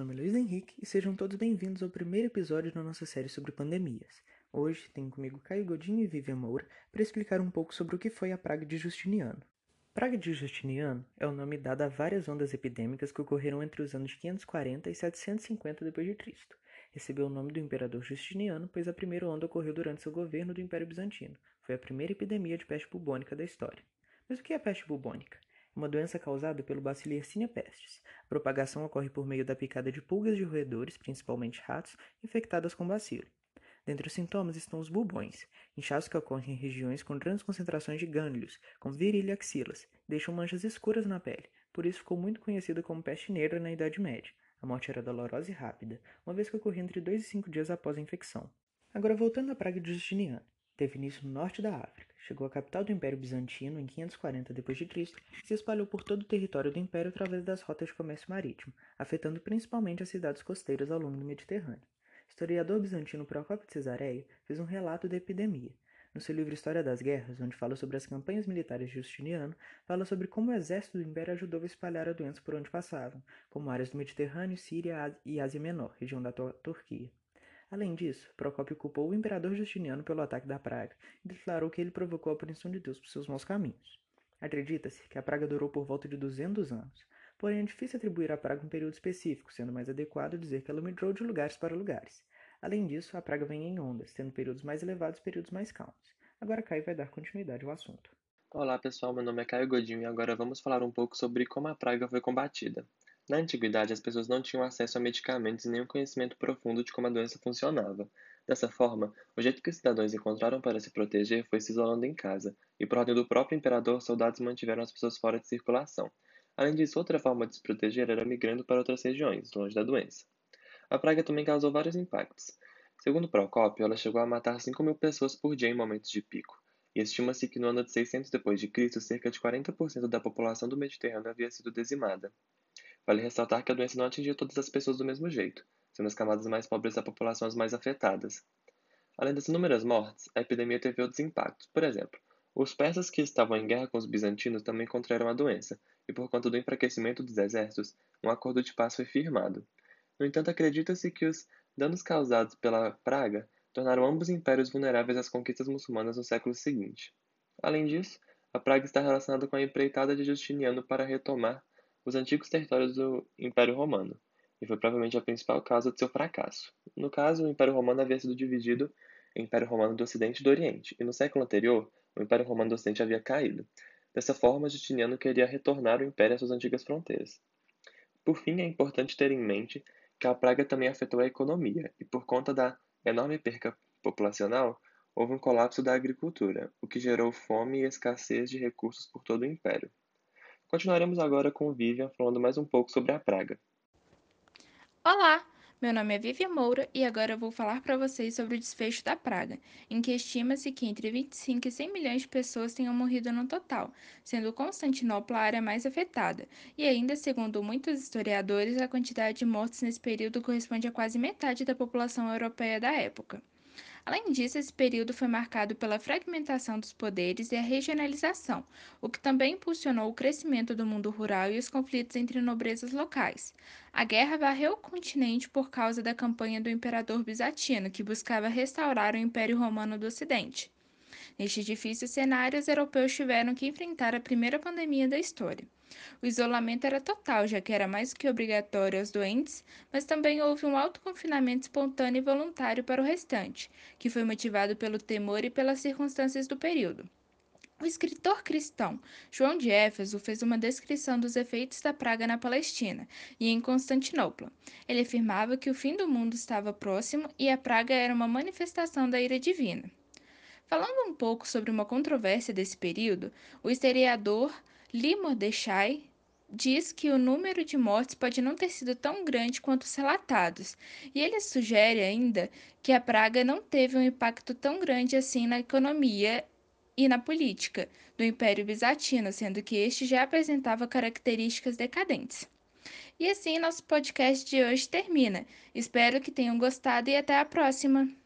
nome é Luiz Henrique e sejam todos bem-vindos ao primeiro episódio da nossa série sobre pandemias. Hoje tenho comigo Caio Godinho e Vivian Moura para explicar um pouco sobre o que foi a Praga de Justiniano. Praga de Justiniano é o nome dado a várias ondas epidêmicas que ocorreram entre os anos 540 e 750 d.C. Recebeu o nome do imperador Justiniano, pois a primeira onda ocorreu durante seu governo do Império Bizantino. Foi a primeira epidemia de peste bubônica da história. Mas o que é a peste bubônica? É uma doença causada pelo bacilo Yersinia pestis. A propagação ocorre por meio da picada de pulgas de roedores, principalmente ratos, infectadas com bacilo. Dentre os sintomas estão os bubões, inchaços que ocorrem em regiões com grandes concentrações de gânglios, como virilha e axilas, deixam manchas escuras na pele, por isso ficou muito conhecida como peste negra na Idade Média. A morte era dolorosa e rápida, uma vez que ocorria entre 2 e 5 dias após a infecção. Agora voltando à praga de Justiniano. Teve início no norte da África, chegou à capital do Império Bizantino em 540 d.C. e se espalhou por todo o território do Império através das rotas de comércio marítimo, afetando principalmente as cidades costeiras ao longo do Mediterrâneo. O historiador bizantino Procópio de Cesareia fez um relato da epidemia. No seu livro História das Guerras, onde fala sobre as campanhas militares de Justiniano, fala sobre como o exército do Império ajudou a espalhar a doença por onde passavam, como áreas do Mediterrâneo, Síria e Ásia Menor, região da Turquia. Além disso, Procópio culpou o imperador Justiniano pelo ataque da praga e declarou que ele provocou a punição de Deus por seus maus caminhos. Acredita-se que a praga durou por volta de 200 anos, porém é difícil atribuir à praga um período específico, sendo mais adequado dizer que ela migrou de lugares para lugares. Além disso, a praga vem em ondas, tendo períodos mais elevados e períodos mais calmos. Agora Caio vai dar continuidade ao assunto. Olá pessoal, meu nome é Caio Godinho e agora vamos falar um pouco sobre como a praga foi combatida. Na antiguidade, as pessoas não tinham acesso a medicamentos e nenhum conhecimento profundo de como a doença funcionava. Dessa forma, o jeito que os cidadãos encontraram para se proteger foi se isolando em casa, e por ordem do próprio imperador, soldados mantiveram as pessoas fora de circulação. Além disso, outra forma de se proteger era migrando para outras regiões, longe da doença. A praga também causou vários impactos. Segundo Procópio, ela chegou a matar 5.000 pessoas por dia em momentos de pico, e estima-se que no ano de 600 d.C., cerca de 40% da população do Mediterrâneo havia sido dizimada. Vale ressaltar que a doença não atingiu todas as pessoas do mesmo jeito, sendo as camadas mais pobres da população as mais afetadas. Além das inúmeras mortes, a epidemia teve outros impactos. Por exemplo, os persas que estavam em guerra com os bizantinos também contraíram a doença, e por conta do enfraquecimento dos exércitos, um acordo de paz foi firmado. No entanto, acredita-se que os danos causados pela praga tornaram ambos impérios vulneráveis às conquistas muçulmanas no século seguinte. Além disso, a praga está relacionada com a empreitada de Justiniano para retomar os antigos territórios do Império Romano, e foi provavelmente a principal causa de seu fracasso. No caso, o Império Romano havia sido dividido em Império Romano do Ocidente e do Oriente, e no século anterior, o Império Romano do Ocidente havia caído. Dessa forma, Justiniano queria retornar o Império às suas antigas fronteiras. Por fim, é importante ter em mente que a praga também afetou a economia, e por conta da enorme perca populacional, houve um colapso da agricultura, o que gerou fome e escassez de recursos por todo o Império. Continuaremos agora com Vivian falando mais um pouco sobre a praga. Olá, meu nome é Vivian Moura e agora eu vou falar para vocês sobre o desfecho da praga, em que estima-se que entre 25 e 100 milhões de pessoas tenham morrido no total, sendo Constantinopla a área mais afetada, e ainda, segundo muitos historiadores, a quantidade de mortes nesse período corresponde a quase metade da população europeia da época. Além disso, esse período foi marcado pela fragmentação dos poderes e a regionalização, o que também impulsionou o crescimento do mundo rural e os conflitos entre nobrezas locais. A guerra varreu o continente por causa da campanha do imperador bizantino, que buscava restaurar o Império Romano do Ocidente. Neste difícil cenário, os europeus tiveram que enfrentar a primeira pandemia da história. O isolamento era total, já que era mais do que obrigatório aos doentes, mas também houve um autoconfinamento espontâneo e voluntário para o restante, que foi motivado pelo temor e pelas circunstâncias do período. O escritor cristão João de Éfeso fez uma descrição dos efeitos da praga na Palestina e em Constantinopla. Ele afirmava que o fim do mundo estava próximo e a praga era uma manifestação da ira divina. Falando um pouco sobre uma controvérsia desse período, o historiador Lee Mordechai diz que o número de mortes pode não ter sido tão grande quanto os relatados, e ele sugere ainda que a praga não teve um impacto tão grande assim na economia e na política do Império Bizantino, sendo que este já apresentava características decadentes. E assim nosso podcast de hoje termina. Espero que tenham gostado e até a próxima!